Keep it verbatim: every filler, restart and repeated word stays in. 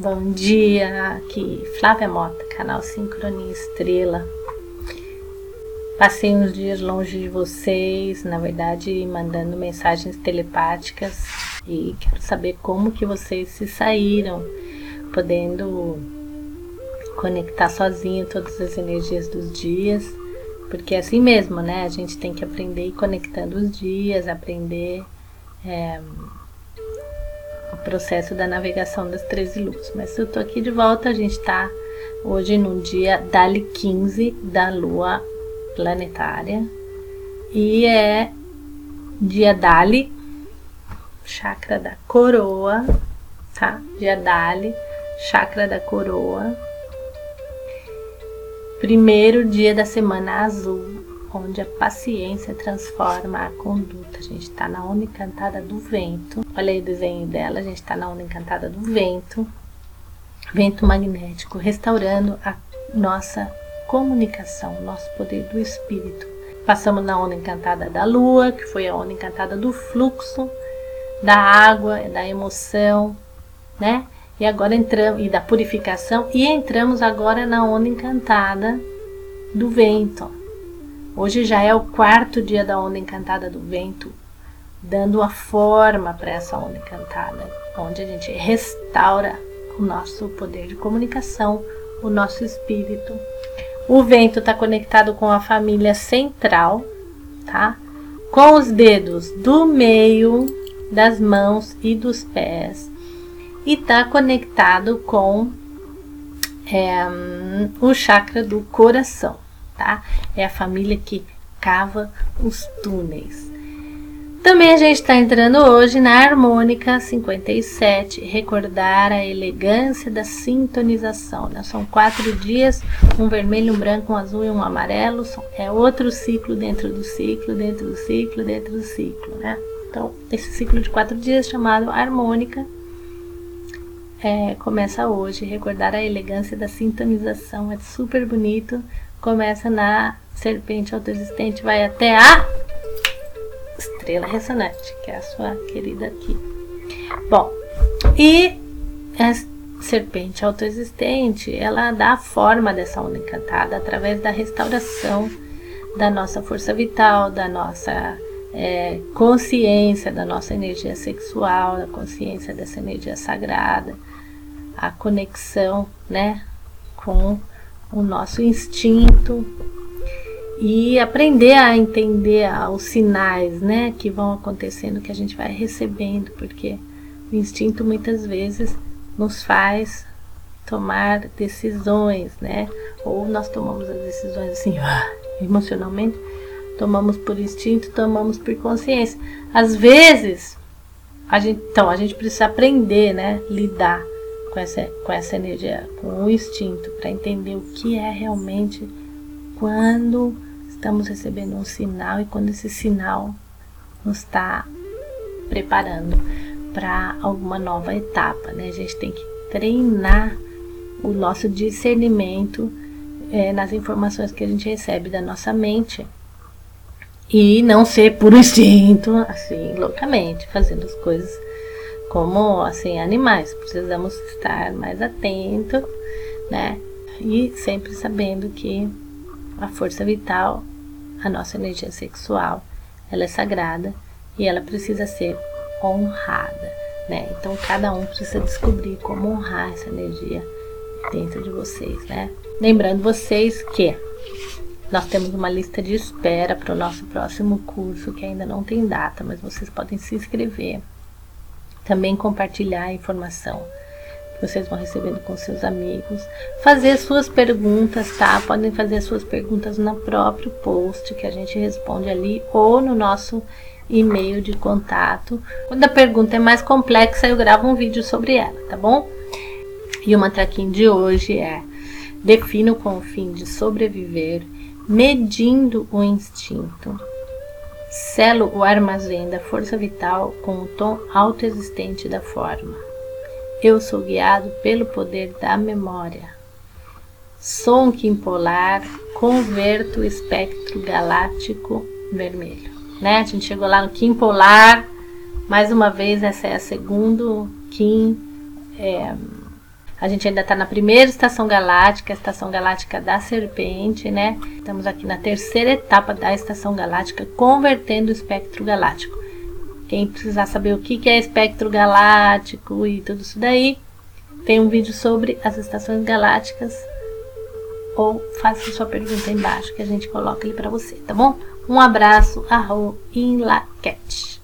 Bom dia, aqui Flávia Mota, canal Sincronia Estrela. Passei uns dias longe de vocês, na verdade mandando mensagens telepáticas, e quero saber como que vocês se saíram, podendo conectar sozinho todas as energias dos dias, porque é assim mesmo, né? A gente tem que aprender a ir conectando os dias, aprender... É, o processo da navegação das treze luzes. Mas eu tô aqui de volta, a gente tá hoje no dia Dali quinze da lua planetária e é dia Dali, chakra da coroa, tá? Dia Dali, chakra da coroa, primeiro dia da semana azul, onde a paciência transforma a conduta. A gente tá na onda encantada do vento. Olha aí o desenho dela, a gente tá na onda encantada do vento. Vento magnético, restaurando a nossa comunicação, o nosso poder do espírito. Passamos na onda encantada da lua, que foi a onda encantada do fluxo, da água, da emoção, né? E agora entramos, e da purificação, e entramos agora na onda encantada do vento. Hoje já é o quarto dia da onda encantada do vento, dando a forma para essa onda encantada, onde a gente restaura o nosso poder de comunicação, o nosso espírito. O vento está conectado com a família central, tá? Com os dedos do meio, das mãos e dos pés, e está conectado com é, o chakra do coração. Tá? É a família que cava os túneis. Também a gente está entrando hoje na harmônica cinquenta e sete, recordar a elegância da sintonização, né? São quatro dias, um vermelho, um branco, um azul e um amarelo. É outro ciclo dentro do ciclo, dentro do ciclo, dentro do ciclo, né? Então, esse ciclo de quatro dias chamado harmônica é, começa hoje, recordar a elegância da sintonização, é super bonito. Começa na serpente autoexistente, vai até a estrela ressonante, que é a sua querida aqui. Bom, e a serpente autoexistente, ela dá a forma dessa onda encantada através da restauração da nossa força vital, da nossa é, consciência, da nossa energia sexual, da consciência dessa energia sagrada, a conexão, né, com o nosso instinto, e aprender a entender os sinais, né, que vão acontecendo, que a gente vai recebendo, porque o instinto muitas vezes nos faz tomar decisões, né, ou nós tomamos as decisões assim, emocionalmente, tomamos por instinto, tomamos por consciência. Às vezes, a gente, então, a gente precisa aprender, né, lidar Com essa, com essa energia, com o instinto, para entender o que é realmente quando estamos recebendo um sinal e quando esse sinal nos está preparando para alguma nova etapa, né? A gente tem que treinar o nosso discernimento é, nas informações que a gente recebe da nossa mente e não ser puro instinto, assim, loucamente, fazendo as coisas como, assim, animais. Precisamos estar mais atentos, né? E sempre sabendo que a força vital, a nossa energia sexual, ela é sagrada e ela precisa ser honrada, né? Então, cada um precisa descobrir como honrar essa energia dentro de vocês, né? Lembrando vocês que nós temos uma lista de espera para o nosso próximo curso, que ainda não tem data, mas vocês podem se inscrever. Também compartilhar a informação que vocês vão recebendo com seus amigos. Fazer suas perguntas, tá? Podem fazer suas perguntas no próprio post que a gente responde ali, ou no nosso e-mail de contato. Quando a pergunta é mais complexa, eu gravo um vídeo sobre ela, tá bom? E o mantraquinho de hoje é: defino com o fim de sobreviver, medindo o instinto. Selo o armazém da força vital com o tom autoexistente da forma. Eu sou guiado pelo poder da memória. Som quimpolar, converto o espectro galáctico vermelho. Né? A gente chegou lá no quimpolar. Mais uma vez, essa é a segunda Kim. É, A gente ainda está na primeira estação galáctica, a estação galáctica da serpente, né? Estamos aqui na terceira etapa da estação galáctica, convertendo o espectro galáctico. Quem precisar saber o que é espectro galáctico e tudo isso daí, tem um vídeo sobre as estações galácticas, ou faça sua pergunta aí embaixo que a gente coloca ele para você, tá bom? Um abraço, arro, in lak'ech.